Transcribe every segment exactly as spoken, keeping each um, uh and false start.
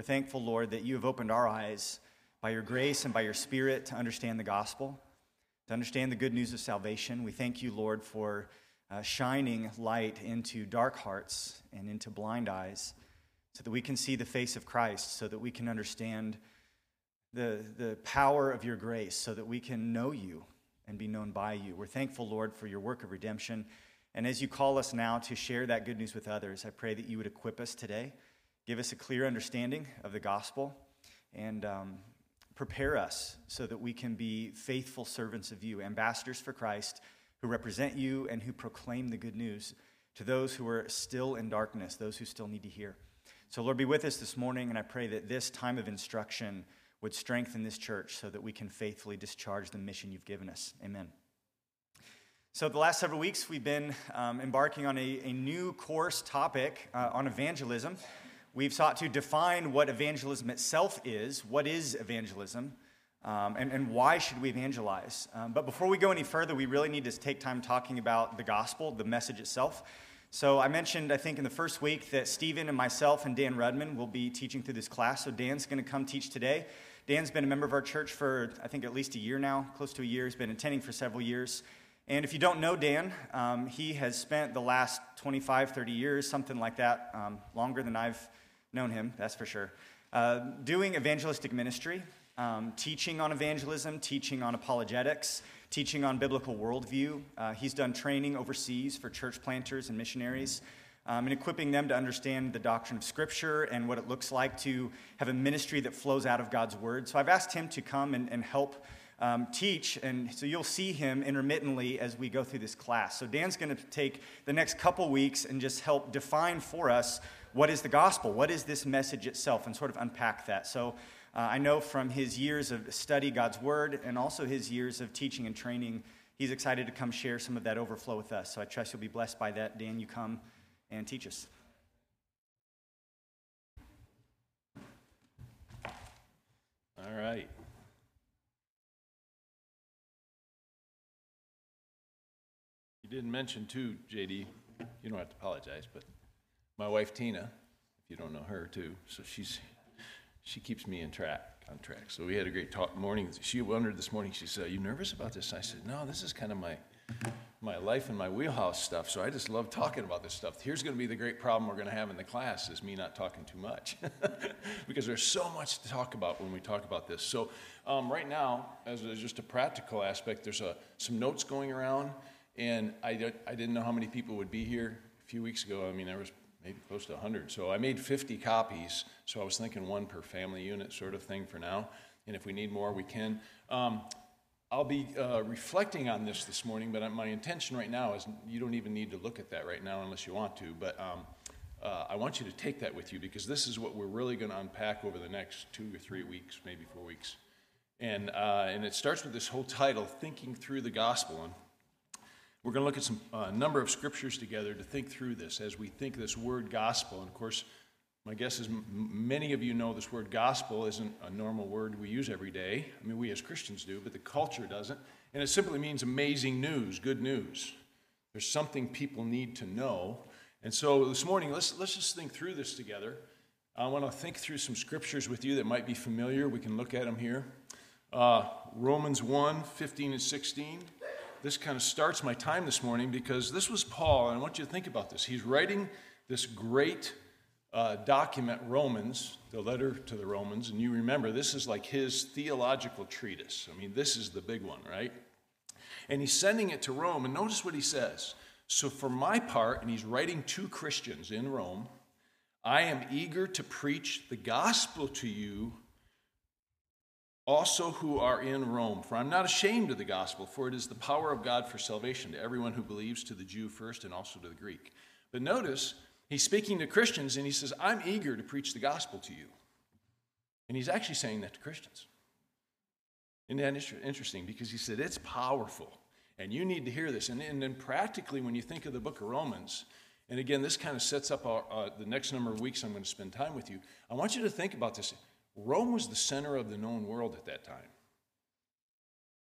We're thankful, Lord, that you have opened our eyes by your grace and by your Spirit to understand the gospel, to understand the good news of salvation. We thank you, Lord, for uh, shining light into dark hearts and into blind eyes so that we can see the face of Christ, so that we can understand the, the power of your grace, so that we can know you and be known by you. We're thankful, Lord, for your work of redemption. And as you call us now to share that good news with others, I pray that you would equip us today, give us a clear understanding of the gospel, and um, prepare us so that we can be faithful servants of you, ambassadors for Christ, who represent you and who proclaim the good news to those who are still in darkness, those who still need to hear. So, Lord, be with us this morning, and I pray that this time of instruction would strengthen this church so that we can faithfully discharge the mission you've given us. Amen. So the last several weeks, we've been um, embarking on a, a new course topic uh, on evangelism. We've sought to define what evangelism itself is. What is evangelism? Um, and, and why should we evangelize? Um, but before we go any further, we really need to take time talking about the gospel, the message itself. So I mentioned, I think, in the first week that Stephen and myself and Dan Rudman will be teaching through this class. So Dan's going to come teach today. Dan's been a member of our church for, I think, at least a year now, close to a year. He's been attending for several years. And if you don't know Dan, um, he has spent the last twenty-five, thirty years, something like that, um, longer than I've known him, that's for sure, uh, doing evangelistic ministry, um, teaching on evangelism, teaching on apologetics, teaching on biblical worldview. Uh, he's done training overseas for church planters and missionaries, um, and equipping them to understand the doctrine of Scripture and what it looks like to have a ministry that flows out of God's Word. So I've asked him to come and, and help Um, teach, and so you'll see him intermittently as we go through this class. So Dan's going to take the next couple weeks and just help define for us what is the gospel, what is this message itself, and sort of unpack that. So uh, I know from his years of study God's Word and also his years of teaching and training, he's excited to come share some of that overflow with us. So I trust you'll be blessed by that. Dan, you come and teach us. All right. Didn't mention too, J D, you don't have to apologize, but my wife Tina, if you don't know her too, so she's she keeps me in track on track. So we had a great talk morning. She wondered this morning, she said, "Are you nervous about this?" And I said, "No, this is kind of my my life and my wheelhouse stuff. So I just love talking about this stuff. Here's going to be the great problem we're going to have in the class is me not talking too much, because there's so much to talk about when we talk about this." So um, right now, as just a practical aspect, there's a some notes going around. And I, I didn't know how many people would be here a few weeks ago. I mean, there was maybe close to one hundred. So I made fifty copies. So I was thinking one per family unit sort of thing for now. And if we need more, we can. Um, I'll be uh, reflecting on this this morning, but my intention right now is you don't even need to look at that right now unless you want to. But um, uh, I want you to take that with you because this is what we're really going to unpack over the next two or three weeks, maybe four weeks. And, uh, and it starts with this whole title, Thinking Through the Gospel. And we're going to look at some uh, number of scriptures together to think through this as we think this word gospel. And of course, my guess is m- many of you know this word gospel isn't a normal word we use every day. I mean, we as Christians do, but the culture doesn't. And it simply means amazing news, good news. There's something people need to know. And so this morning, let's let's just think through this together. I want to think through some scriptures with you that might be familiar. We can look at them here. Uh, Romans one, fifteen and sixteen. This kind of starts my time this morning because this was Paul, and I want you to think about this. He's writing this great uh, document, Romans, the letter to the Romans, and you remember this is like his theological treatise. I mean, this is the big one, right? And he's sending it to Rome, and notice what he says. So for my part, and he's writing to Christians in Rome, I am eager to preach the gospel to you also who are in Rome. For I'm not ashamed of the gospel, for it is the power of God for salvation to everyone who believes, to the Jew first and also to the Greek. But notice, he's speaking to Christians and he says, I'm eager to preach the gospel to you. And he's actually saying that to Christians. Isn't that interesting? Because he said, it's powerful and you need to hear this. And, and then practically when you think of the book of Romans, and again, this kind of sets up our, uh, the next number of weeks I'm going to spend time with you. I want you to think about this. Rome was the center of the known world at that time.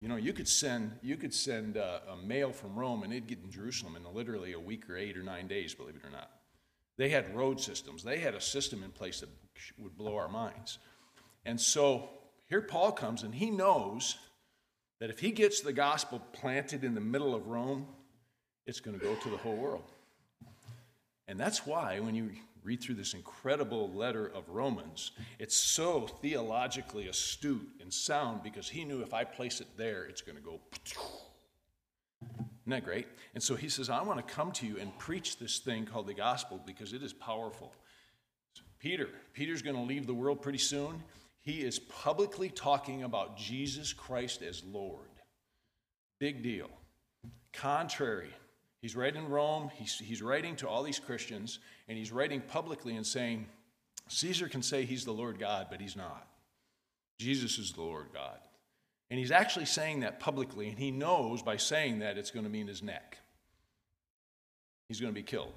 You know, you could send you could send uh, a mail from Rome, and it'd get in Jerusalem in literally a week or eight or nine days, believe it or not. They had road systems. They had a system in place that would blow our minds. And so here Paul comes, and he knows that if he gets the gospel planted in the middle of Rome, it's going to go to the whole world. And that's why when you read through this incredible letter of Romans, it's so theologically astute and sound, because he knew if I place it there, it's going to go. Isn't that great? And so he says, I want to come to you and preach this thing called the gospel, because it is powerful. So Peter, Peter's going to leave the world pretty soon. He is publicly talking about Jesus Christ as Lord. Big deal. Contrary. He's right in Rome, he's, he's writing to all these Christians, and he's writing publicly and saying, Caesar can say he's the Lord God, but he's not. Jesus is the Lord God. And he's actually saying that publicly, and he knows by saying that it's going to mean his neck. He's going to be killed.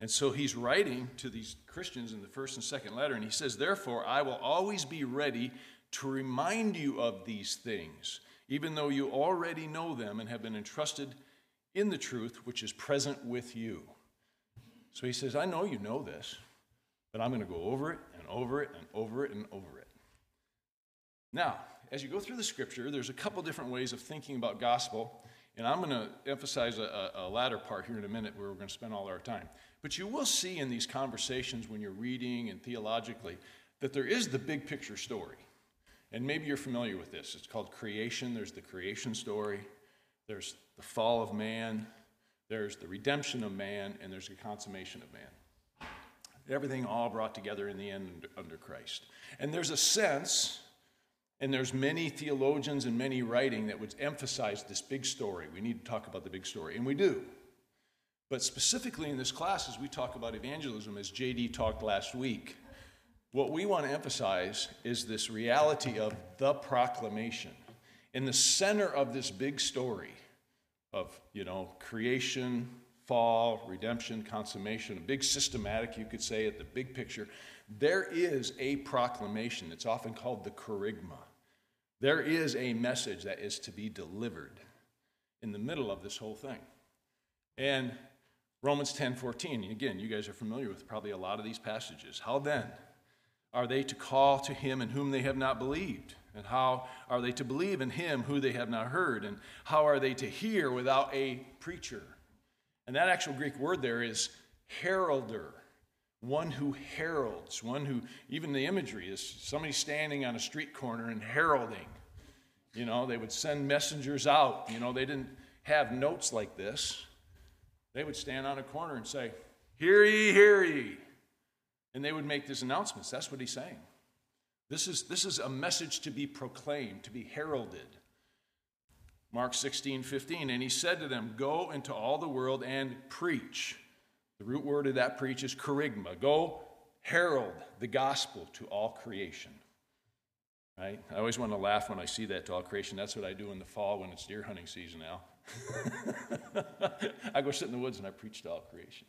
And so he's writing to these Christians in the first and second letter, and he says, therefore, I will always be ready to remind you of these things, even though you already know them and have been entrusted in the truth which is present with you. So he says, I know you know this, but I'm going to go over it and over it and over it and over it. Now, as you go through the scripture, there's a couple different ways of thinking about gospel, and I'm going to emphasize a, a latter part here in a minute where we're going to spend all our time. But you will see in these conversations when you're reading and theologically that there is the big picture story. And maybe you're familiar with this. It's called creation. There's the creation story. There's the fall of man, there's the redemption of man, and there's the consummation of man. Everything all brought together in the end under Christ. And there's a sense, and there's many theologians and many writing that would emphasize this big story. We need to talk about the big story, and we do. But specifically in this class, as we talk about evangelism, as J D talked last week, what we want to emphasize is this reality of the proclamation. In the center of this big story of, you know, creation, fall, redemption, consummation, a big systematic, you could say, at the big picture, there is a proclamation that's often called the kerygma. There is a message that is to be delivered in the middle of this whole thing. And Romans ten fourteen, again, you guys are familiar with probably a lot of these passages. How then are they to call to him in whom they have not believed? And how are they to believe in him who they have not heard? And how are they to hear without a preacher? And that actual Greek word there is heralder, one who heralds, one who, even the imagery is somebody standing on a street corner and heralding. You know, they would send messengers out. You know, they didn't have notes like this. They would stand on a corner and say, hear ye, hear ye. And they would make these announcements. That's what he's saying. This is, this is a message to be proclaimed, to be heralded. Mark sixteen fifteen, and he said to them, go into all the world and preach. The root word of that preach is kerygma. Go herald the gospel to all creation. Right? I always want to laugh when I see that, to all creation. That's what I do in the fall when it's deer hunting season now. I go sit in the woods and I preach to all creation.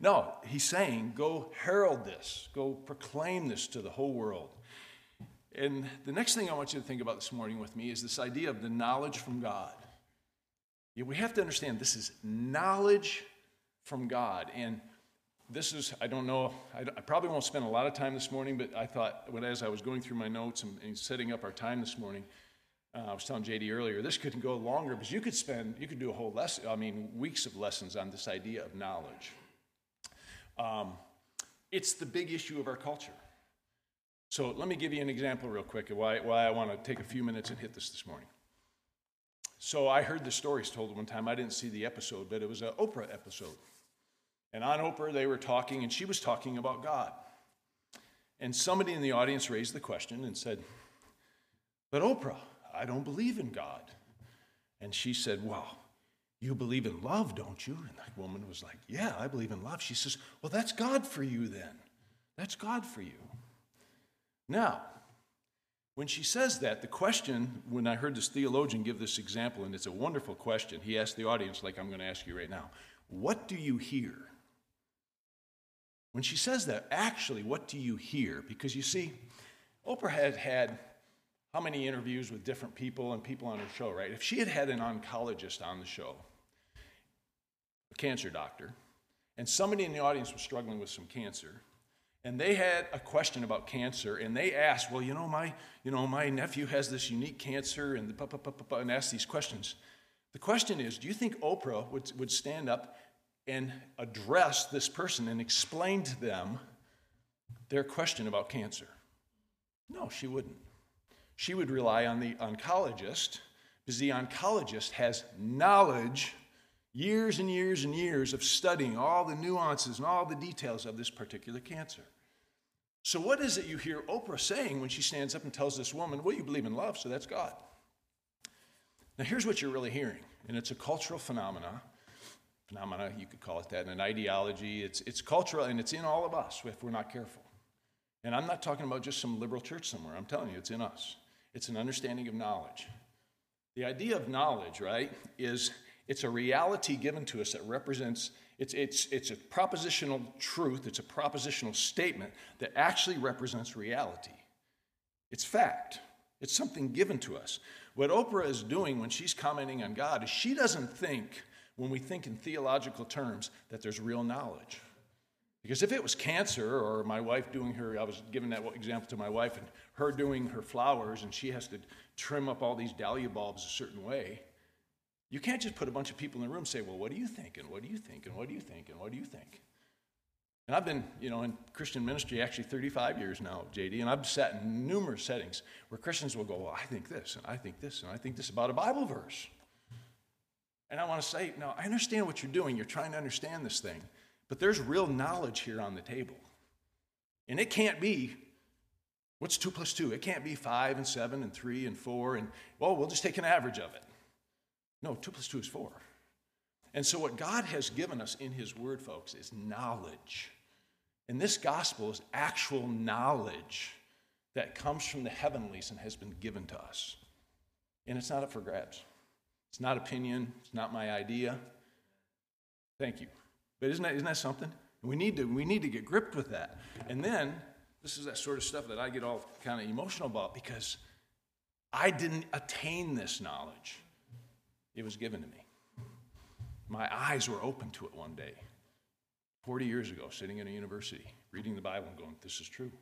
No, he's saying, go herald this. Go proclaim this to the whole world. And the next thing I want you to think about this morning with me is this idea of the knowledge from God. Yeah, we have to understand this is knowledge from God. And this is, I don't know, I, I probably won't spend a lot of time this morning, but I thought, when, as I was going through my notes and, and setting up our time this morning, uh, I was telling J D earlier, this couldn't go longer, because you could spend, you could do a whole lesson, I mean, weeks of lessons on this idea of knowledge. Um, it's the big issue of our culture. So let me give you an example real quick of why, why I want to take a few minutes and hit this this morning. So I heard the stories told one time. I didn't see the episode, but it was an Oprah episode. And on Oprah, they were talking, and she was talking about God. And somebody in the audience raised the question and said, but Oprah, I don't believe in God. And she said, well, you believe in love, don't you? And that woman was like, yeah, I believe in love. She says, well, that's God for you then. That's God for you. Now, when she says that, the question, when I heard this theologian give this example, and it's a wonderful question, he asked the audience, like I'm going to ask you right now, what do you hear? When she says that, actually, what do you hear? Because you see, Oprah had had how many interviews with different people and people on her show, right? If she had had an oncologist on the show, cancer doctor, and somebody in the audience was struggling with some cancer, and they had a question about cancer, and they asked, well, you know, my, you know, my nephew has this unique cancer, and, the, and asked these questions. The question is, do you think Oprah would, would stand up and address this person and explain to them their question about cancer? No, she wouldn't. She would rely on the oncologist, because the oncologist has knowledge, years and years and years of studying all the nuances and all the details of this particular cancer. So what is it you hear Oprah saying when she stands up and tells this woman, well, you believe in love, so that's God. Now, here's what you're really hearing, and it's a cultural phenomena. Phenomena, you could call it that, an ideology. It's, it's cultural, and it's in all of us if we're not careful. And I'm not talking about just some liberal church somewhere. I'm telling you, it's in us. It's an understanding of knowledge. The idea of knowledge, right, is it's a reality given to us that represents, it's, it's, it's a propositional truth, it's a propositional statement that actually represents reality. It's fact. It's something given to us. What Oprah is doing when she's commenting on God is she doesn't think, when we think in theological terms, that there's real knowledge. Because if it was cancer or my wife doing her, I was giving that example to my wife, and her doing her flowers, and she has to trim up all these dahlia bulbs a certain way, you can't just put a bunch of people in the room and say, well, what do you think, and what do you think, and what do you think, and what do you think? And I've been, you know, in Christian ministry actually thirty-five years now, J D, and I've sat in numerous settings where Christians will go, well, I think this, and I think this, and I think this about a Bible verse. And I want to say, no, I understand what you're doing. You're trying to understand this thing. But there's real knowledge here on the table. And it can't be, what's two plus two? It can't be five and seven and three and four and, well, we'll just take an average of it. No, two plus two is four. And so what God has given us in his word, folks, is knowledge. And this gospel is actual knowledge that comes from the heavenlies and has been given to us. And it's not up for grabs. It's not opinion. It's not my idea. Thank you. But isn't that, isn't that something? We need to, we need to get gripped with that. And then, this is that sort of stuff that I get all kind of emotional about because I didn't attain this knowledge. It was given to me. My eyes were open to it one day, forty years ago, sitting in a university, reading the Bible and going, this is true.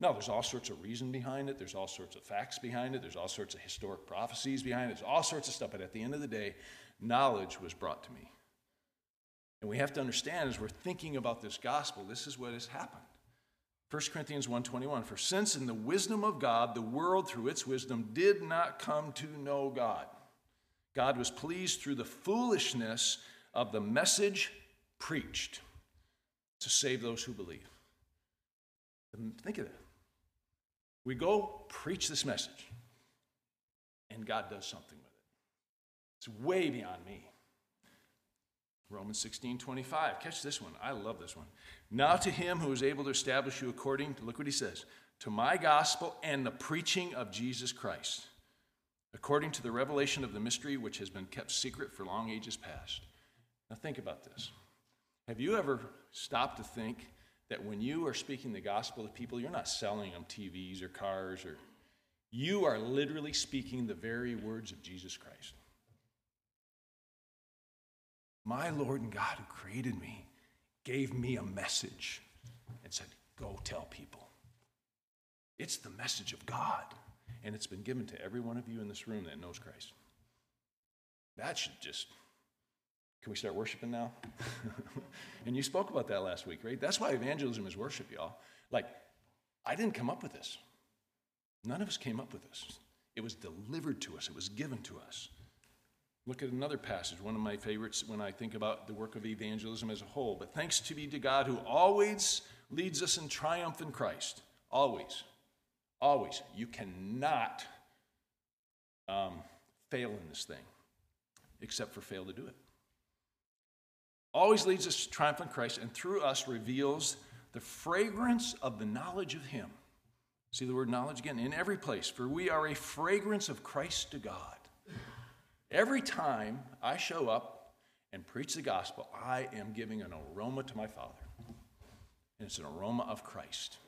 Now, there's all sorts of reason behind it. There's all sorts of facts behind it. There's all sorts of historic prophecies behind it. There's all sorts of stuff. But at the end of the day, knowledge was brought to me. And we have to understand as we're thinking about this gospel, this is what has happened. First Corinthians one twenty-one, for since in the wisdom of God, the world through its wisdom did not come to know God, God was pleased through the foolishness of the message preached to save those who believe. Think of that. We go preach this message, and God does something with it. It's way beyond me. Romans sixteen twenty-five. Catch this one. I love this one. Now to him who is able to establish you according to, look what he says, to my gospel and the preaching of Jesus Christ, according to the revelation of the mystery which has been kept secret for long ages past. Now think about this. Have you ever stopped to think that when you are speaking the gospel to people, you're not selling them T Vs or cars, or you are literally speaking the very words of Jesus Christ? My Lord and God who created me gave me a message and said, go tell people. It's the message of God, and it's been given to every one of you in this room that knows Christ. That should just, can we start worshiping now? And you spoke about that last week, right? That's why evangelism is worship, y'all. Like, I didn't come up with this. None of us came up with this. It was delivered to us. It was given to us. Look at another passage, one of my favorites when I think about the work of evangelism as a whole. But thanks to be to God who always leads us in triumph in Christ. Always. Always. You cannot um, fail in this thing, except for fail to do it. Always leads us to triumph in Christ, and through us reveals the fragrance of the knowledge of him. See the word knowledge again? In every place. For we are a fragrance of Christ to God. Every time I show up and preach the gospel, I am giving an aroma to my Father. And it's an aroma of Christ.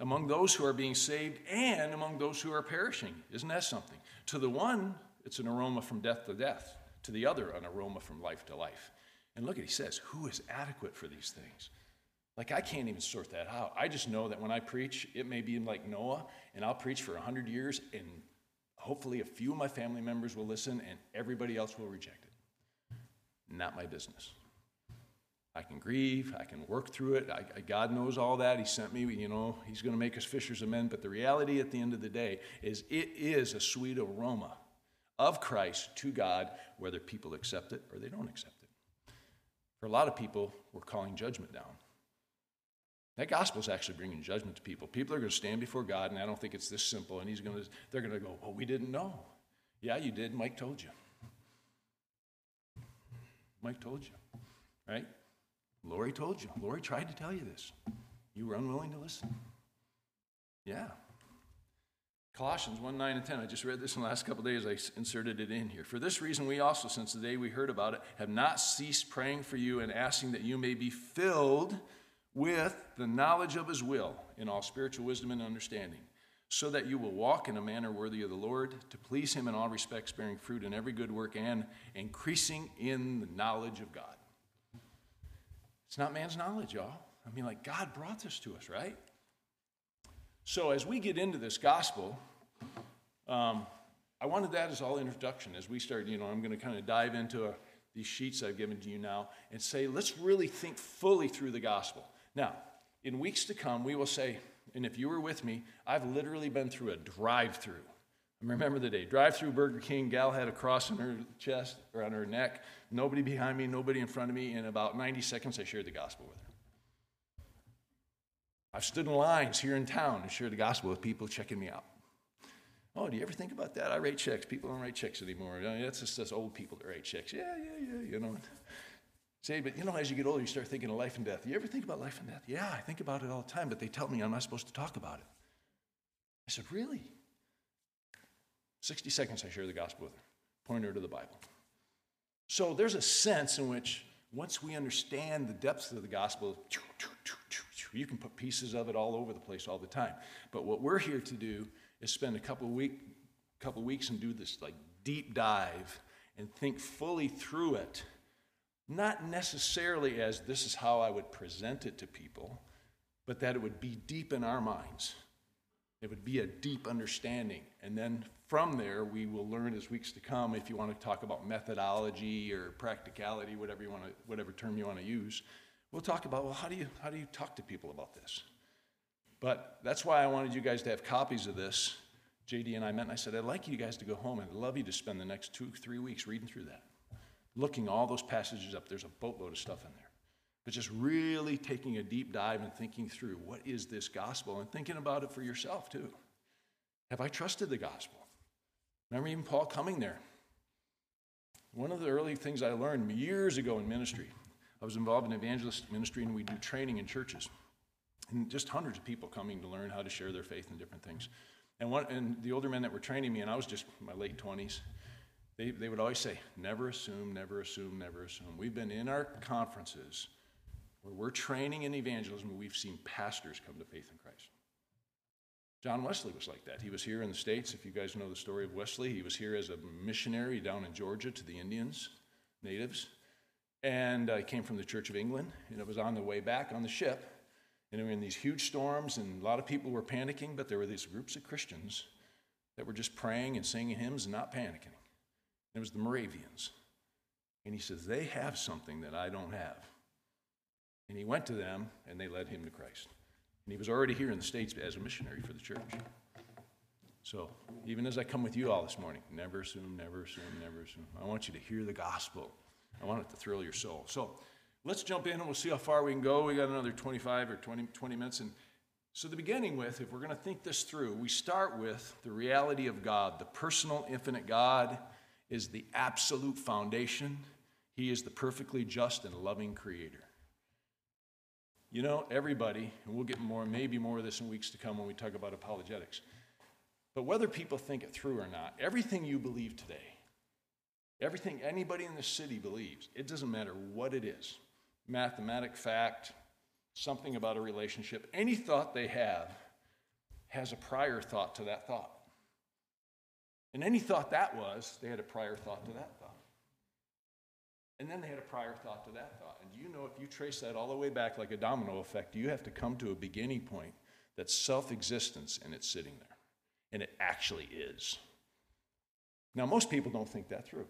Among those who are being saved and among those who are perishing. Isn't that something? To the one, it's an aroma from death to death. To the other, an aroma from life to life. And look at, he says, who is adequate for these things? Like, I can't even sort that out. I just know that when I preach, it may be like Noah, and I'll preach for a hundred years, and hopefully a few of my family members will listen, and everybody else will reject it. Not my business. I can grieve. I can work through it. I, I, God knows all that. He sent me, you know, he's going to make us fishers of men. But the reality at the end of the day is it is a sweet aroma of Christ to God, whether people accept it or they don't accept it. For a lot of people, we're calling judgment down. That gospel is actually bringing judgment to people. People are going to stand before God, and I don't think it's this simple. And he's going to, they're going to go, well, we didn't know. Yeah, you did. Mike told you. Mike told you, right? Lori told you. Lori tried to tell you this. You were unwilling to listen. Yeah. Colossians one, nine, and ten. I just read this in the last couple days. I inserted it in here. For this reason, we also, since the day we heard about it, have not ceased praying for you and asking that you may be filled with the knowledge of his will in all spiritual wisdom and understanding, so that you will walk in a manner worthy of the Lord, to please him in all respects, bearing fruit in every good work and increasing in the knowledge of God. It's not man's knowledge, y'all. I mean, like, God brought this to us, right? So as we get into this gospel, um, I wanted that as all introduction. As we start, you know, I'm going to kind of dive into a, these sheets I've given to you now and say, let's really think fully through the gospel. Now, in weeks to come, we will say, and if you were with me, I've literally been through a drive-through. I remember the day, drive-through Burger King, gal had a cross on her chest or on her neck, nobody behind me, nobody in front of me. In about ninety seconds, I shared the gospel with her. I've stood in lines here in town and shared the gospel with people checking me out. Oh, do you ever think about that? I write checks. People don't write checks anymore. That's just us old people that write checks. Yeah, yeah, yeah, you know. Say, but you know, as you get older, you start thinking of life and death. You ever think about life and death? Yeah, I think about it all the time, but they tell me I'm not supposed to talk about it. I said, really? sixty seconds I share the gospel with her. Point her to the Bible. So there's a sense in which once we understand the depths of the gospel, you can put pieces of it all over the place all the time. But what we're here to do is spend a couple week, couple weeks and do this like deep dive and think fully through it. Not necessarily as this is how I would present it to people, but that it would be deep in our minds. It would be a deep understanding. And then from there, we will learn as weeks to come, if you want to talk about methodology or practicality, whatever you want to, whatever term you want to use, we'll talk about, well, how do you, how do you talk to people about this? But that's why I wanted you guys to have copies of this. J D and I met, and I said, I'd like you guys to go home, and I'd love you to spend the next two, three weeks reading through that. Looking all those passages up, there's a boatload of stuff in there. But just really taking a deep dive and thinking through what is this gospel and thinking about it for yourself too. Have I trusted the gospel? Remember even Paul coming there. One of the early things I learned years ago in ministry, I was involved in evangelistic ministry and we do training in churches. And just hundreds of people coming to learn how to share their faith and different things. And, one, and the older men that were training me, and I was just in my late twenties, They, they would always say, never assume, never assume, never assume. We've been in our conferences where we're training in evangelism, and we've seen pastors come to faith in Christ. John Wesley was like that. He was here in the States. If you guys know the story of Wesley, he was here as a missionary down in Georgia to the Indians, natives, and uh, came from the Church of England, and it was on the way back on the ship, and they were in these huge storms, and a lot of people were panicking, but there were these groups of Christians that were just praying and singing hymns and not panicking. It was the Moravians. And he says, they have something that I don't have. And he went to them, and they led him to Christ. And he was already here in the States as a missionary for the church. So even as I come with you all this morning, never assume, never assume, never assume. I want you to hear the gospel. I want it to thrill your soul. So let's jump in, and we'll see how far we can go. We got another twenty-five or twenty minutes. And so to beginning with, if we're going to think this through, we start with the reality of God, the personal, infinite God is the absolute foundation. He is the perfectly just and loving creator. You know, everybody, and we'll get more, maybe more of this in weeks to come when we talk about apologetics, but whether people think it through or not, everything you believe today, everything anybody in the city believes, it doesn't matter what it is, mathematic fact, something about a relationship, any thought they have has a prior thought to that thought. And any thought that was, they had a prior thought to that thought. And then they had a prior thought to that thought. And do you know if you trace that all the way back like a domino effect, you have to come to a beginning point that's self-existence, and it's sitting there. And it actually is. Now, most people don't think that through.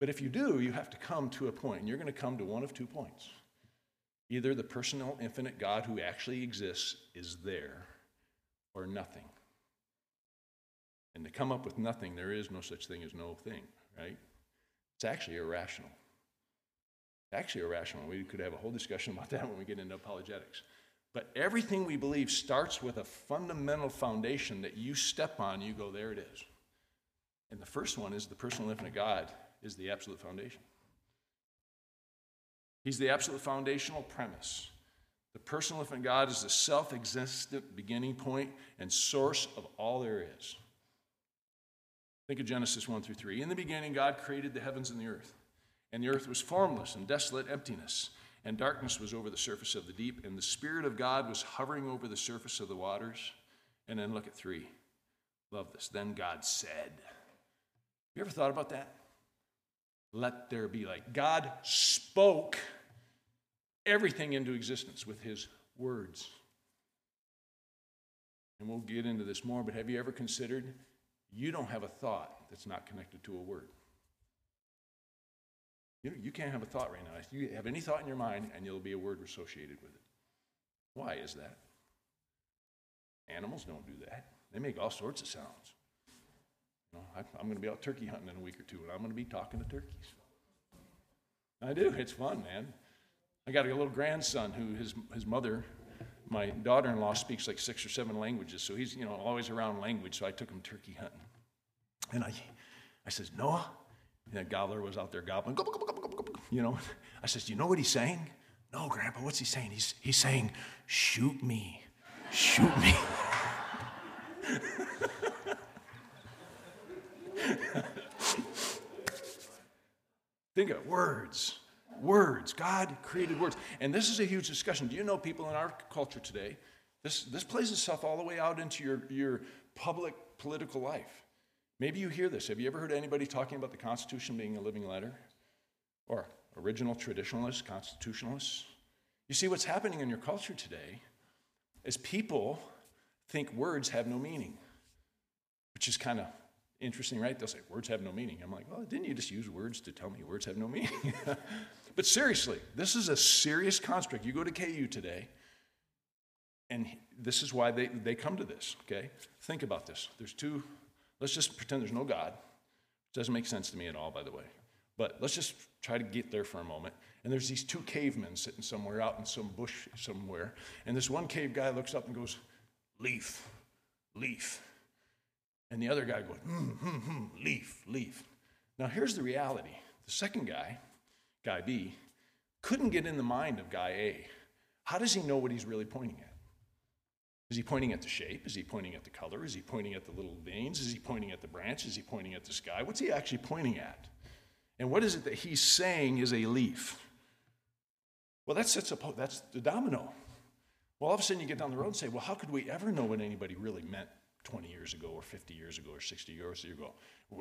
But if you do, you have to come to a point. And you're going to come to one of two points. Either the personal, infinite God who actually exists is there, or nothing. And to come up with nothing, there is no such thing as no thing, right? It's actually irrational. It's actually irrational. We could have a whole discussion about that when we get into apologetics. But everything we believe starts with a fundamental foundation that you step on, you go, there it is. And the first one is the personal, infinite God is the absolute foundation. He's the absolute foundational premise. The personal, infinite God is the self-existent beginning point and source of all there is. Think of Genesis one through three. In the beginning, God created the heavens and the earth. And the earth was formless and desolate emptiness. And darkness was over the surface of the deep. And the Spirit of God was hovering over the surface of the waters. And then look at three. Love this. Then God said. You ever thought about that? Let there be light. God spoke everything into existence with his words. And we'll get into this more, but have you ever considered... you don't have a thought that's not connected to a word. You, you can't have a thought right now. If you have any thought in your mind, and there'll be a word associated with it. Why is that? Animals don't do that. They make all sorts of sounds. You know, I, I'm going to be out turkey hunting in a week or two, and I'm going to be talking to turkeys. I do. It's fun, man. I got a little grandson who his his mother... my daughter-in-law speaks like six or seven languages, so he's, you know, always around language, so I took him turkey hunting. And I I says, Noah, and that gobbler was out there gobbling, gobble, gobble, gobble, gobble, you know. I says, do you know what he's saying? No, Grandpa, what's he saying? He's, he's saying, shoot me, shoot me. Think of words. Words. God created words. And this is a huge discussion. Do you know people in our culture today, this, this plays itself all the way out into your, your public political life. Maybe you hear this. Have you ever heard anybody talking about the Constitution being a living letter? Or original traditionalists, constitutionalists? You see, what's happening in your culture today is people think words have no meaning, which is kind of interesting, right? They'll say, words have no meaning. I'm like, well, didn't you just use words to tell me words have no meaning? But seriously, this is a serious construct. You go to K U today, and this is why they, they come to this, okay? Think about this. There's two, let's just pretend there's no God. It doesn't make sense to me at all, by the way. But let's just try to get there for a moment. And there's these two cavemen sitting somewhere out in some bush somewhere. And this one cave guy looks up and goes, leaf, leaf. And the other guy goes, hmm, hmm, hmm, leaf, leaf. Now, here's the reality. The second guy, guy B, couldn't get in the mind of guy A. How does he know what he's really pointing at? Is he pointing at the shape? Is he pointing at the color? Is he pointing at the little veins? Is he pointing at the branch? Is he pointing at the sky? What's he actually pointing at? And what is it that he's saying is a leaf? Well, that sets up, that's the domino. Well, all of a sudden you get down the road and say, well, how could we ever know what anybody really meant twenty years ago or fifty years ago or sixty years ago.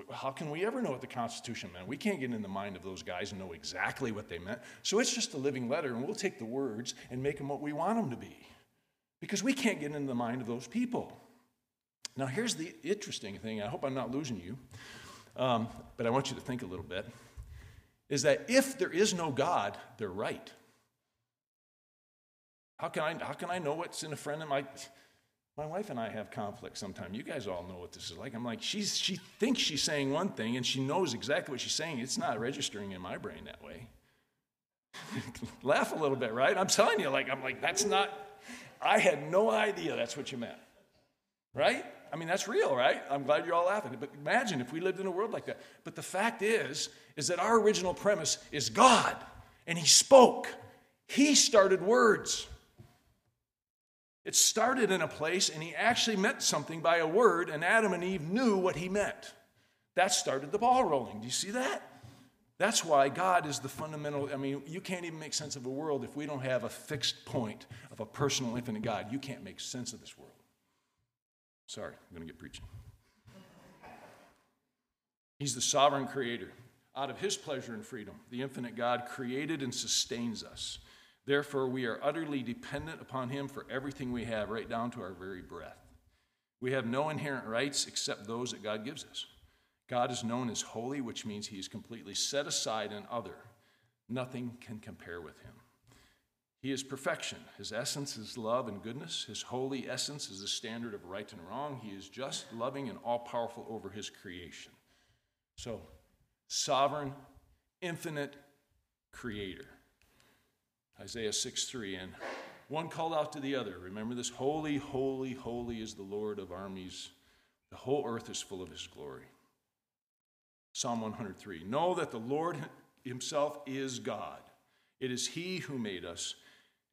How can we ever know what the Constitution meant? We can't get in the mind of those guys and know exactly what they meant. So it's just a living letter, and we'll take the words and make them what we want them to be because we can't get in the mind of those people. Now, here's the interesting thing. I hope I'm not losing you, um, but I want you to think a little bit, is that if there is no God, they're right. How can I, how can I know what's in a friend of my... My wife and I have conflict sometimes. You guys all know what this is like. I'm like, she's, she thinks she's saying one thing, and she knows exactly what she's saying. It's not registering in my brain that way. Laugh a little bit, right? I'm telling you, like, I'm like, that's not, I had no idea that's what you meant, right? I mean, that's real, right? I'm glad you're all laughing. But imagine if we lived in a world like that. But the fact is, is that our original premise is God, and he spoke. He started words. It started in a place, and he actually meant something by a word, and Adam and Eve knew what he meant. That started the ball rolling. Do you see that? That's why God is the fundamental. I mean, you can't even make sense of a world if we don't have a fixed point of a personal, infinite God. You can't make sense of this world. Sorry, I'm going to get preaching. He's the sovereign creator out of his pleasure and freedom. The infinite God created and sustains us. Therefore, we are utterly dependent upon him for everything we have, right down to our very breath. We have no inherent rights except those that God gives us. God is known as holy, which means he is completely set aside and other. Nothing can compare with him. He is perfection. His essence is love and goodness. His holy essence is the standard of right and wrong. He is just, loving, and all-powerful over his creation. So, sovereign, infinite creator. Isaiah six three, and one called out to the other. Remember this, holy, holy, holy is the Lord of armies. The whole earth is full of his glory. Psalm one hundred three, know that the Lord himself is God. It is he who made us,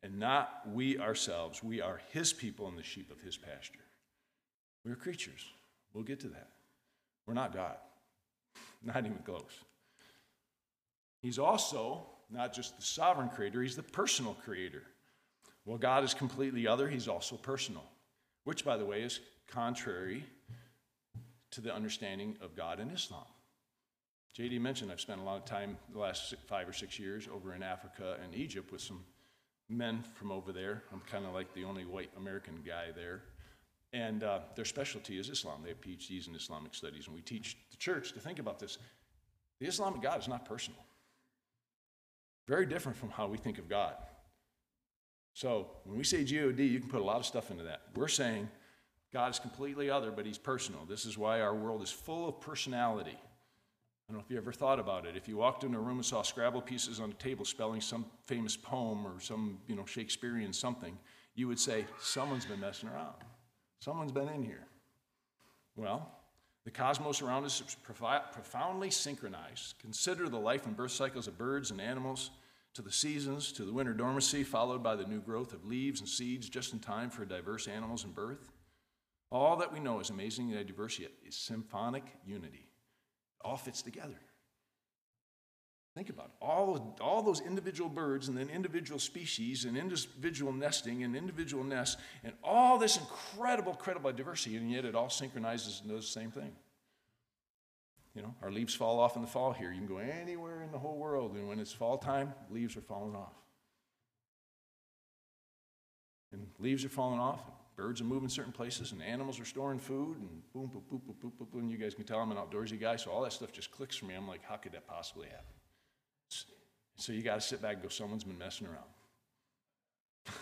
and not we ourselves. We are his people and the sheep of his pasture. We're creatures. We'll get to that. We're not God. Not even close. He's also not just the sovereign creator, he's the personal creator. While God is completely other, he's also personal, which, by the way, is contrary to the understanding of God in Islam. J D mentioned I've spent a lot of time the last five or six years over in Africa and Egypt with some men from over there. I'm kind of like the only white American guy there. And uh, their specialty is Islam. They have P H Ds in Islamic studies, and we teach the church to think about this. The Islamic God is not personal. Very different from how we think of God. So when we say G O D, you can put a lot of stuff into that. We're saying God is completely other, but he's personal. This is why our world is full of personality. I don't know if you ever thought about it. If you walked into a room and saw Scrabble pieces on a table spelling some famous poem or some, you know, Shakespearean something, you would say, someone's been messing around. Someone's been in here. Well, the cosmos around us is profi- profoundly synchronized. Consider the life and birth cycles of birds and animals, to the seasons, to the winter dormancy, followed by the new growth of leaves and seeds just in time for diverse animals and birth. All that we know is amazing and diverse, yet is symphonic unity. All fits together. Think about it. All, all those individual birds and then individual species and individual nesting and individual nests and all this incredible, incredible diversity, and yet it all synchronizes and does the same thing. You know, our leaves fall off in the fall here. You can go anywhere in the whole world, and when it's fall time, leaves are falling off. And leaves are falling off. Birds are moving certain places, and animals are storing food, and boom, boom, boom, boom, boom, boom, boom. You guys can tell I'm an outdoorsy guy, so all that stuff just clicks for me. I'm like, how could that possibly happen? So you got to sit back and go, someone's been messing around.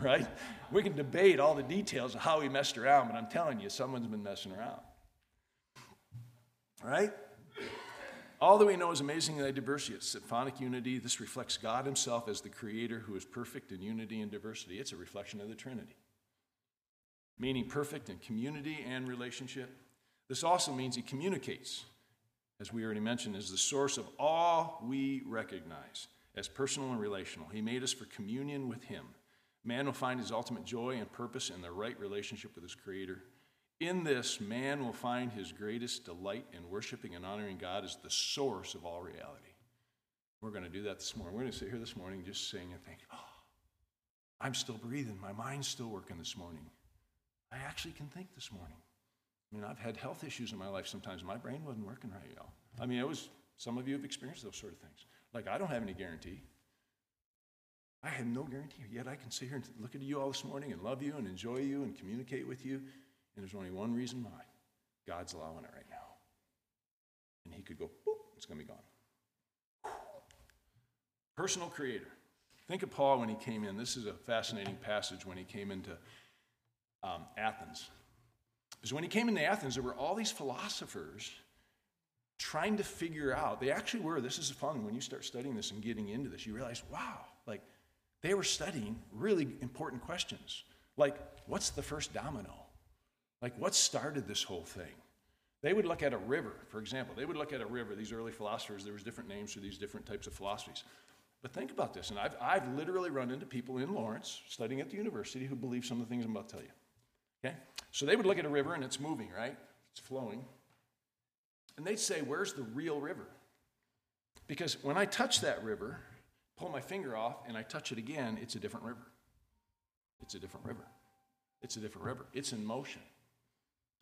Right? We can debate all the details of how he messed around, but I'm telling you, someone's been messing around. Right? All that we know is amazing in that diversity. It's symphonic unity. This reflects God himself as the creator who is perfect in unity and diversity. It's a reflection of the Trinity. Meaning perfect in community and relationship. This also means he communicates, as we already mentioned, as the source of all we recognize as personal and relational. He made us for communion with him. Man will find his ultimate joy and purpose in the right relationship with his creator. In this, man will find his greatest delight in worshiping and honoring God as the source of all reality. We're going to do that this morning. We're going to sit here this morning just sing and think, oh, I'm still breathing. My mind's still working this morning. I actually can think this morning. I mean, I've had health issues in my life sometimes. My brain wasn't working right, y'all. I mean, it was, some of you have experienced those sort of things. Like, I don't have any guarantee. I have no guarantee, yet I can sit here and look at you all this morning and love you and enjoy you and communicate with you. And there's only one reason why. God's allowing it right now. And he could go, boop, it's going to be gone. Personal creator. Think of Paul when he came in. This is a fascinating passage when he came into Um, Athens. Because when he came into Athens, there were all these philosophers trying to figure out, they actually were, this is fun, when you start studying this and getting into this, you realize, wow, like, they were studying really important questions. Like, what's the first domino? Like, what started this whole thing? They would look at a river, for example. They would look at a river, these early philosophers, there was different names for these different types of philosophies. But think about this, and I've, I've literally run into people in Lawrence, studying at the university, who believe some of the things I'm about to tell you. Okay? So they would look at a river and it's moving, right? It's flowing. And they'd say, where's the real river? Because when I touch that river, pull my finger off and I touch it again, it's a different river. It's a different river. It's a different river. It's in motion.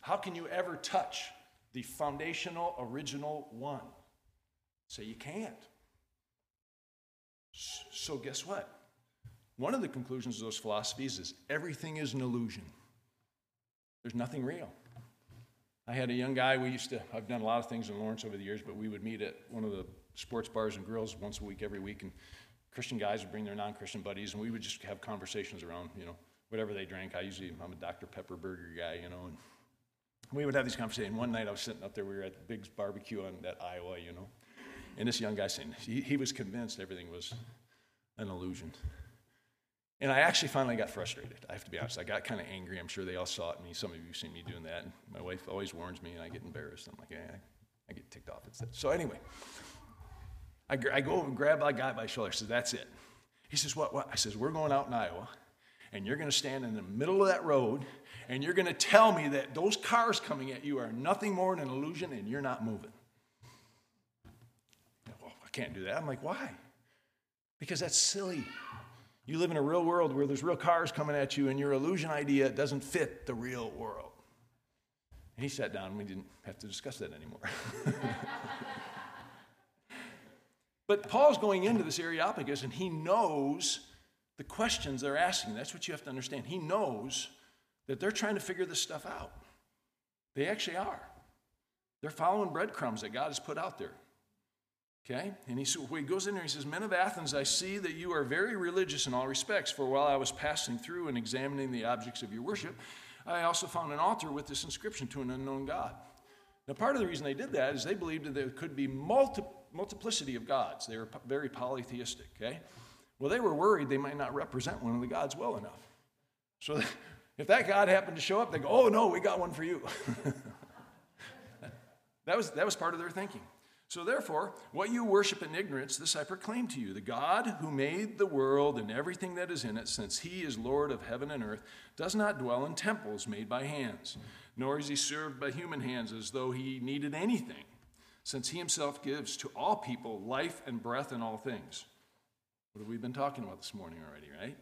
How can you ever touch the foundational, original one? say you can't. So guess what? One of the conclusions of those philosophies is everything is an illusion. There's nothing real. I had a young guy, we used to, I've done a lot of things in Lawrence over the years, but we would meet at one of the sports bars and grills once a week, every week, and Christian guys would bring their non-Christian buddies, and we would just have conversations around, you know, whatever they drank. I usually, I'm a Doctor Pepper burger guy, you know, and we would have these conversations. One night I was sitting up there, we were at Big's Barbecue on that Iowa, you know, and this young guy saying, he, he was convinced everything was an illusion. And I actually finally got frustrated, I have to be honest. I got kind of angry. I'm sure they all saw it in me. Some of you have seen me doing that. And my wife always warns me, and I get embarrassed. I'm like, eh, I get ticked off. It's that. So anyway, I, I go over and grab that guy by the shoulder. I says, that's it. He says, what, what? I says, we're going out in Iowa, and you're going to stand in the middle of that road, and you're going to tell me that those cars coming at you are nothing more than an illusion, and you're not moving. Well, I can't do that. I'm like, why? Because that's silly. You live in a real world where there's real cars coming at you, and your illusion idea doesn't fit the real world. And he sat down, and we didn't have to discuss that anymore. But Paul's going into this Areopagus, and he knows the questions they're asking. That's what you have to understand. He knows that they're trying to figure this stuff out. They actually are. They're following breadcrumbs that God has put out there. Okay, and he, so he goes in there and he says, men of Athens, I see that you are very religious in all respects, for while I was passing through and examining the objects of your worship, I also found an altar with this inscription: to an unknown God. Now, part of the reason they did that is they believed that there could be multi- multiplicity of gods. They were po- very polytheistic, okay? Well, they were worried they might not represent one of the gods well enough. So if that God happened to show up, they go, oh, no, we got one for you. That was, that was part of their thinking. So therefore, what you worship in ignorance, this I proclaim to you. The God who made the world and everything that is in it, since he is Lord of heaven and earth, does not dwell in temples made by hands, nor is he served by human hands as though he needed anything, since he himself gives to all people life and breath and all things. What have we been talking about this morning already, right?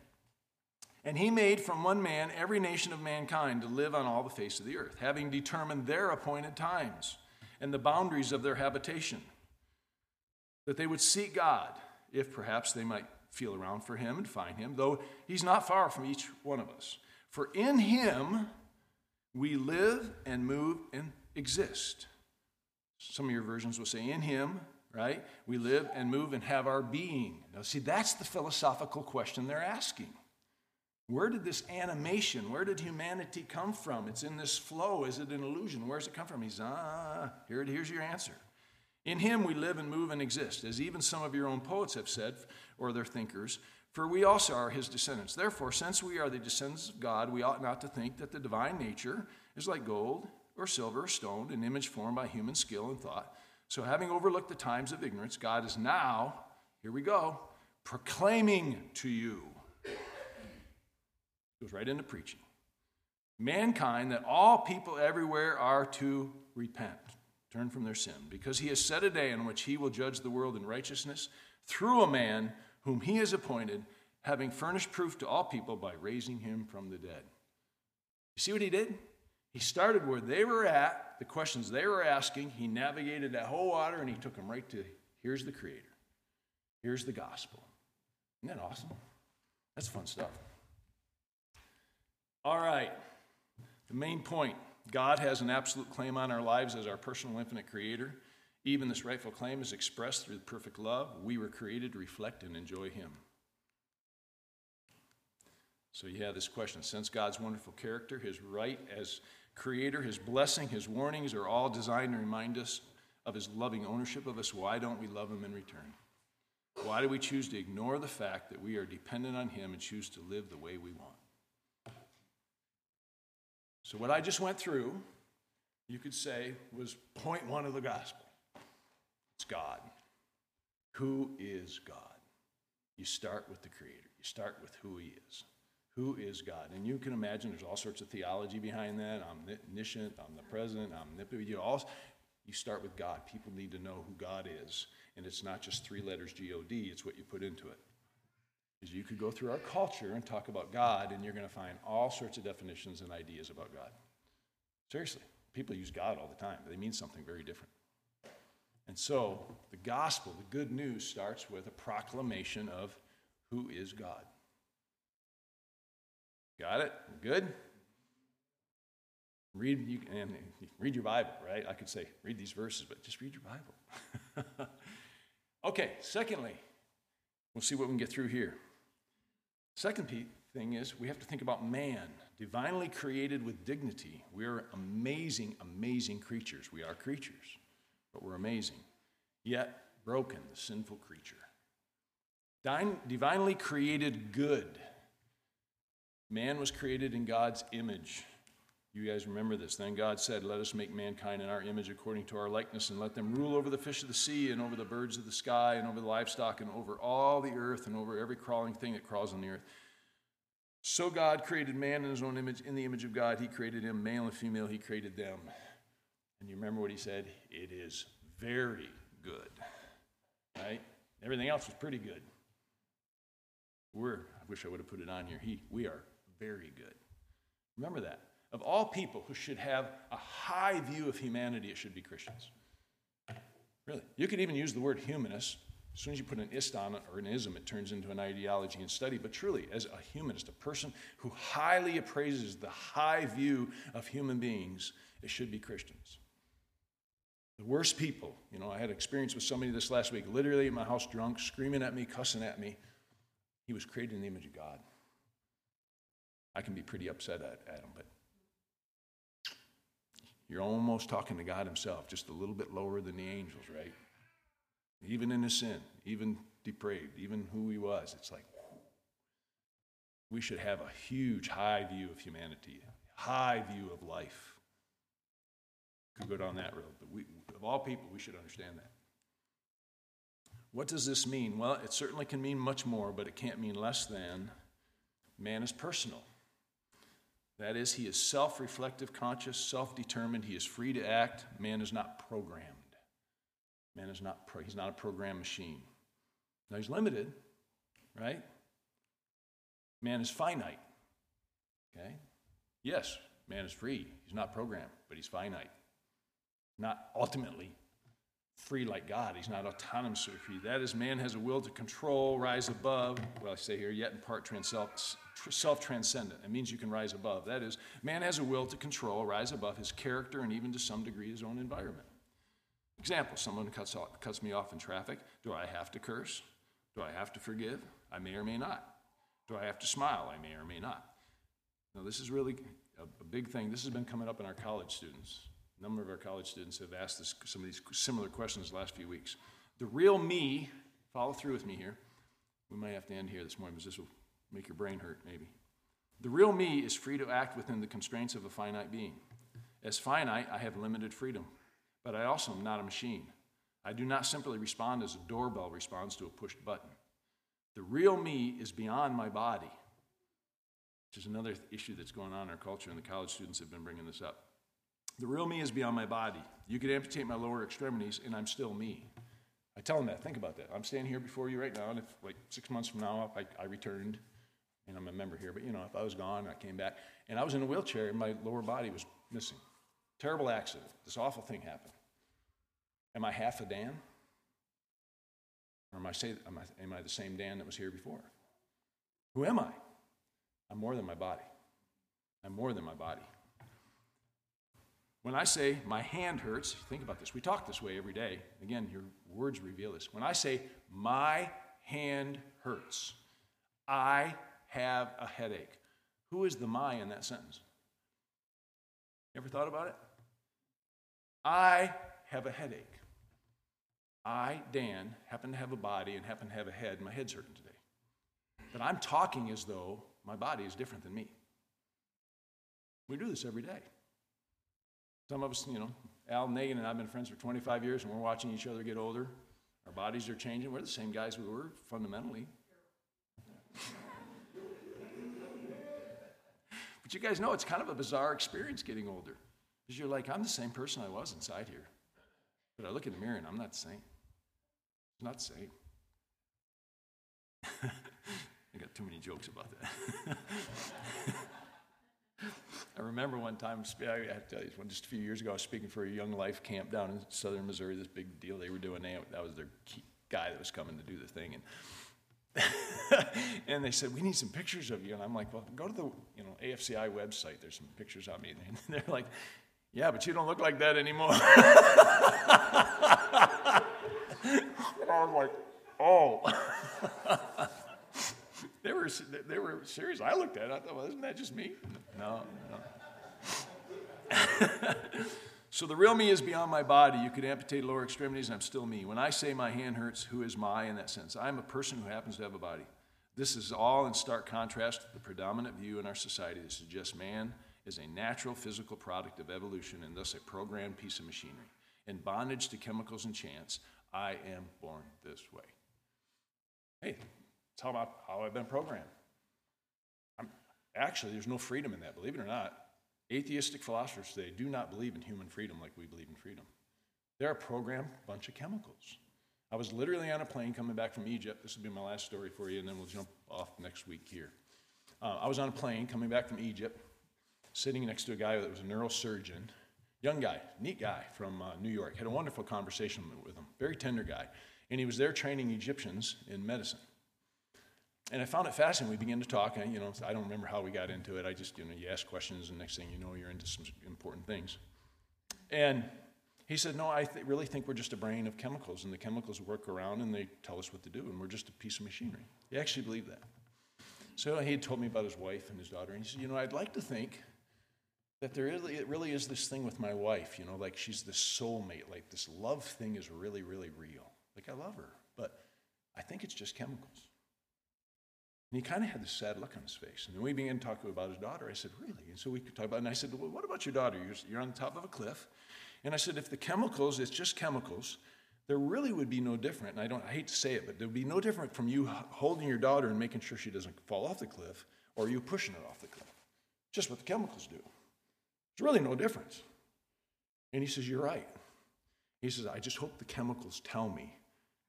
And he made from one man every nation of mankind to live on all the face of the earth, having determined their appointed times and the boundaries of their habitation, that they would seek God, if perhaps they might feel around for him and find him, though he's not far from each one of us. For in him we live and move and exist. Some of your versions will say, in him, right? We live and move and have our being. Now, see, that's the philosophical question they're asking. Where did this animation, where did humanity come from? It's in this flow. Is it an illusion? Where does it come from? He's, ah, here it, here's your answer. In him we live and move and exist, as even some of your own poets have said, or their thinkers, for we also are his descendants. Therefore, since we are the descendants of God, we ought not to think that the divine nature is like gold or silver or stone, an image formed by human skill and thought. So having overlooked the times of ignorance, God is now, here we go, proclaiming to you. Goes right into preaching. Mankind, that all people everywhere are to repent, turn from their sin, because he has set a day in which he will judge the world in righteousness through a man whom he has appointed, having furnished proof to all people by raising him from the dead. You see what he did? He started where they were at, the questions they were asking. He navigated that whole water, and he took them right to, here's the Creator. Here's the gospel. Isn't that awesome? That's fun stuff. All right, the main point, God has an absolute claim on our lives as our personal infinite creator. Even this rightful claim is expressed through the perfect love. We were created to reflect and enjoy him. So you have this question, since God's wonderful character, his right as creator, his blessing, his warnings are all designed to remind us of his loving ownership of us, why don't we love him in return? Why do we choose to ignore the fact that we are dependent on him and choose to live the way we want? So what I just went through, you could say, was point one of the gospel. It's God. Who is God? You start with the Creator. You start with who he is. Who is God? And you can imagine there's all sorts of theology behind that. Omniscient, omnipresent, omnipotent. You know, all, you start with God. People need to know who God is. And it's not just three letters G O D. It's what you put into it. Is you could go through our culture and talk about God, and you're going to find all sorts of definitions and ideas about God. Seriously, people use God all the time, but they mean something very different. And so the gospel, the good news, starts with a proclamation of who is God. Got it? Good? Read you and read your Bible, right? I could say read these verses, but just read your Bible. Okay, secondly, we'll see what we can get through here. Second thing is we have to think about man, divinely created with dignity. We are amazing, amazing creatures. We are creatures, but we're amazing. Yet broken, the sinful creature. Divinely created good. Man was created in God's image. You guys remember this. Then God said, let us make mankind in our image according to our likeness, and let them rule over the fish of the sea and over the birds of the sky and over the livestock and over all the earth and over every crawling thing that crawls on the earth. So God created man in his own image. In the image of God, he created him. Male and female, he created them. And you remember what he said? It is very good. Right? Everything else was pretty good. We're, I wish I would have put it on here. He, we are very good. Remember that. Of all people who should have a high view of humanity, it should be Christians. Really. You could even use the word humanist. As soon as you put an ist on it or an ism, it turns into an ideology and study. But truly, as a humanist, a person who highly appraises the high view of human beings, it should be Christians. The worst people. You know, I had an experience with somebody this last week, literally at my house drunk, screaming at me, cussing at me. He was created in the image of God. I can be pretty upset at, at him, but you're almost talking to God himself, just a little bit lower than the angels, right? Even in his sin, even depraved, even who he was, it's like, we should have a huge high view of humanity, high view of life. Could go down that road, but we, of all people, we should understand that. What does this mean? Well, it certainly can mean much more, but it can't mean less than man is personal. That is, he is self-reflective, conscious, self-determined. He is free to act. Man is not programmed. Man is not, pro- he's not a program machine. Now, he's limited, right? Man is finite, okay? Yes, man is free. He's not programmed, but he's finite. Not ultimately free like God. He's not autonomous or free. That is, man has a will to control, rise above. Well, I say here, yet in part transcends. Self-transcendent. It means you can rise above. That is, man has a will to control, rise above his character, and even to some degree his own environment. Example, someone cuts off, cuts me off in traffic. Do I have to curse? Do I have to forgive? I may or may not. Do I have to smile? I may or may not. Now, this is really a, a big thing. This has been coming up in our college students. A number of our college students have asked this, some of these similar questions the last few weeks. The real me, follow through with me here. We might have to end here this morning because this will make your brain hurt, maybe. The real me is free to act within the constraints of a finite being. As finite, I have limited freedom, but I also am not a machine. I do not simply respond as a doorbell responds to a pushed button. The real me is beyond my body, which is another issue that's going on in our culture, and the college students have been bringing this up. The real me is beyond my body. You could amputate my lower extremities, and I'm still me. I tell them that. Think about that. I'm standing here before you right now, and if like six months from now, I, I returned, and I'm a member here, but you know, if I was gone, I came back, and I was in a wheelchair, and my lower body was missing. Terrible accident. This awful thing happened. Am I half a Dan? Or am I, say, am I, am I the same Dan that was here before? Who am I? I'm more than my body. I'm more than my body. When I say my hand hurts, think about this. We talk this way every day. Again, your words reveal this. When I say my hand hurts, I have a headache. Who is the my in that sentence? You ever thought about it? I have a headache. I, Dan, happen to have a body and happen to have a head. My head's hurting today. But I'm talking as though my body is different than me. We do this every day. Some of us, you know, Al Nagin and I have been friends for twenty-five years, and we're watching each other get older. Our bodies are changing. We're the same guys we were fundamentally. But you guys know it's kind of a bizarre experience getting older. Because you're like, I'm the same person I was inside here. But I look in the mirror and I'm not the same. I'm not the same. I got too many jokes about that. I remember one time, I have to tell you, just a few years ago, I was speaking for a Young Life camp down in southern Missouri, this big deal they were doing. They, that was their key guy that was coming to do the thing. And, and they said, we need some pictures of you. And I'm like, well, go to the you know A F C I website. There's some pictures of me. And they're like, yeah, but you don't look like that anymore. And I was like, oh. They were they were serious. I looked at it. I thought, well, isn't that just me? No, no. So the real me is beyond my body. You could amputate lower extremities, and I'm still me. When I say my hand hurts, who is my in that sense? I'm a person who happens to have a body. This is all in stark contrast to the predominant view in our society that suggests man is a natural physical product of evolution and thus a programmed piece of machinery. In bondage to chemicals and chance, I am born this way. Hey. Tell about how I've been programmed. I'm, actually, there's no freedom in that, believe it or not. Atheistic philosophers today do not believe in human freedom like we believe in freedom. They're a programmed bunch of chemicals. I was literally on a plane coming back from Egypt. This will be my last story for you, and then we'll jump off next week here. Uh, I was on a plane coming back from Egypt, sitting next to a guy that was a neurosurgeon, young guy, neat guy from uh, New York. Had a wonderful conversation with him, very tender guy. And he was there training Egyptians in medicine. And I found it fascinating. We began to talk, and you know, I don't remember how we got into it. I just, you know, you ask questions, and next thing you know, you're into some important things. And he said, no, I th- really think we're just a brain of chemicals, and the chemicals work around, and they tell us what to do, and we're just a piece of machinery. He actually believed that. So he had told me about his wife and his daughter, and he said, you know, I'd like to think that there really, it really is this thing with my wife, you know, like she's this soulmate, like this love thing is really, really real. Like I love her, but I think it's just chemicals. And he kind of had this sad look on his face. And then we began talking about his daughter. I said, really? And so we could talk about it. And I said, well, what about your daughter? You're, you're on the top of a cliff. And I said, if the chemicals, it's just chemicals, there really would be no different. And I don't, I hate to say it, but there would be no different from you holding your daughter and making sure she doesn't fall off the cliff or you pushing her off the cliff. Just what the chemicals do. There's really no difference. And he says, you're right. He says, I just hope the chemicals tell me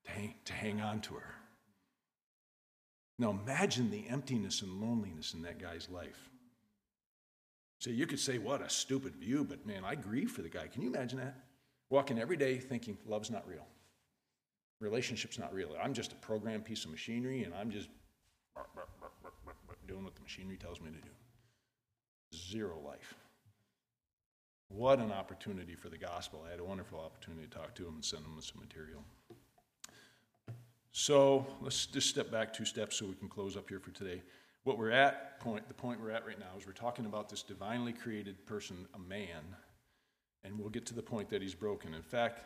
to hang, to hang on to her. Now imagine the emptiness and loneliness in that guy's life. So you could say, what a stupid view, but man, I grieve for the guy. Can you imagine that? Walking every day thinking, love's not real. Relationship's not real. I'm just a programmed piece of machinery, and I'm just doing what the machinery tells me to do. Zero life. What an opportunity for the gospel. I had a wonderful opportunity to talk to him and send him some material. So let's just step back two steps so we can close up here for today. What we're at, point, the point we're at right now, is we're talking about this divinely created person, a man, and we'll get to the point that he's broken. In fact,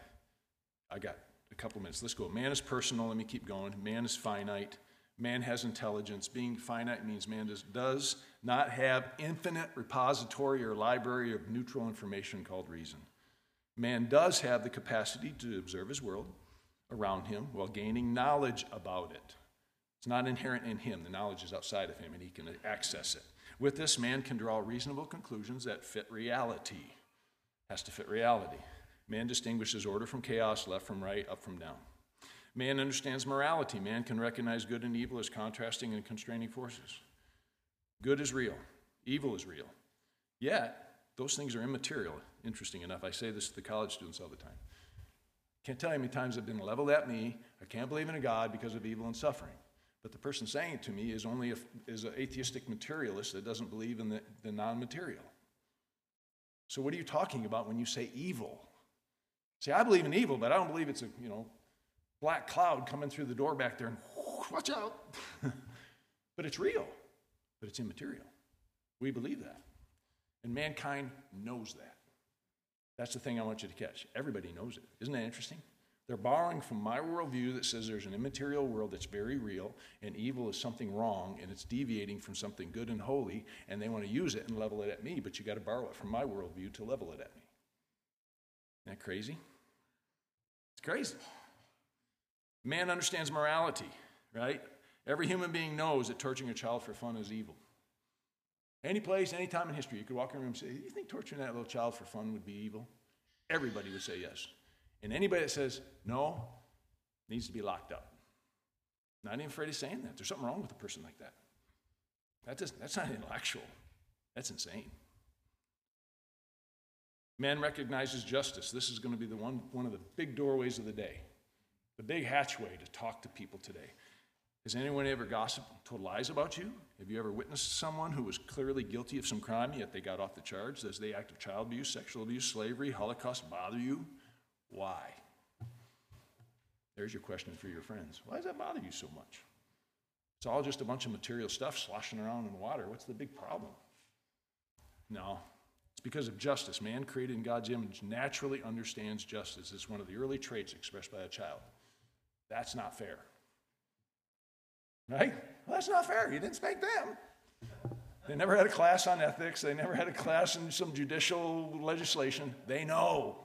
I got a couple minutes. Let's go. Man is personal. Let me keep going. Man is finite. Man has intelligence. Being finite means man does, does not have infinite repository or library of neutral information called reason. Man does have the capacity to observe his world around him while gaining knowledge about it. It's not inherent in him. The knowledge is outside of him, and he can access it. With this, man can draw reasonable conclusions that fit reality. It has to fit reality. Man distinguishes order from chaos, left from right, up from down. Man understands morality. Man can recognize good and evil as contrasting and constraining forces. Good is real. Evil is real. Yet, those things are immaterial. Interesting enough, I say this to the college students all the time. Can't tell you how many times I've been leveled at me. I can't believe in a God because of evil and suffering. But the person saying it to me is only a, is an atheistic materialist that doesn't believe in the, the non-material. So what are you talking about when you say evil? See, I believe in evil, but I don't believe it's a you know black cloud coming through the door back there and whoosh, watch out. But it's real. But it's immaterial. We believe that. And mankind knows that. That's the thing I want you to catch. Everybody knows it. Isn't that interesting? They're borrowing from my worldview that says there's an immaterial world that's very real, and evil is something wrong, and it's deviating from something good and holy, and they want to use it and level it at me, but you got to borrow it from my worldview to level it at me. Isn't that crazy? It's crazy. Man understands morality, right? Every human being knows that torturing a child for fun is evil. Any place, any time in history, you could walk in a room and say, do you think torturing that little child for fun would be evil? Everybody would say yes. And anybody that says no needs to be locked up. Not even afraid of saying that. There's something wrong with a person like that. That doesn't, that's not intellectual. That's insane. Man recognizes justice. This is going to be the one, one of the big doorways of the day, the big hatchway to talk to people today. Has anyone ever gossiped, told lies about you? Have you ever witnessed someone who was clearly guilty of some crime, yet they got off the charge? Does the act of child abuse, sexual abuse, slavery, Holocaust bother you? Why? There's your question for your friends. Why does that bother you so much? It's all just a bunch of material stuff sloshing around in the water. What's the big problem? No, it's because of justice. Man created in God's image naturally understands justice. It's one of the early traits expressed by a child. That's not fair. Right? Well, that's not fair. You didn't spank them. They never had a class on ethics. They never had a class in some judicial legislation. They know.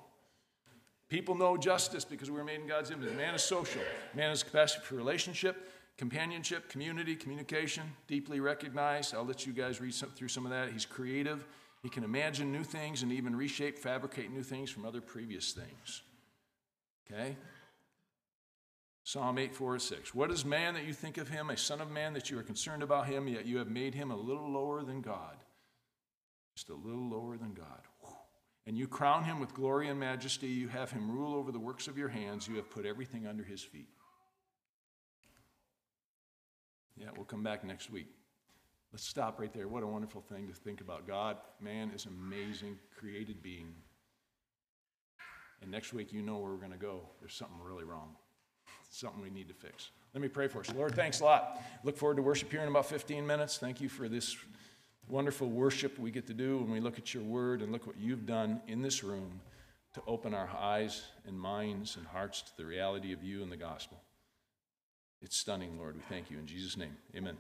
People know justice because we were made in God's image. Man is social. Man has capacity for relationship, companionship, community, communication, deeply recognized. I'll let you guys read some, through some of that. He's creative. He can imagine new things and even reshape, fabricate new things from other previous things. Okay? Psalm eight, four, six. What is man that you think of him, a son of man that you are concerned about him, yet you have made him a little lower than God. Just a little lower than God. And you crown him with glory and majesty. You have him rule over the works of your hands. You have put everything under his feet. Yeah, we'll come back next week. Let's stop right there. What a wonderful thing to think about. God, man is an amazing, created being. And next week, you know where we're going to go. There's something really wrong. Something we need to fix. Let me pray for us. Lord, thanks a lot. Look forward to worship here in about fifteen minutes. Thank you for this wonderful worship we get to do when we look at your word and look what you've done in this room to open our eyes and minds and hearts to the reality of you and the gospel. It's stunning, Lord. We thank you in Jesus' name. Amen.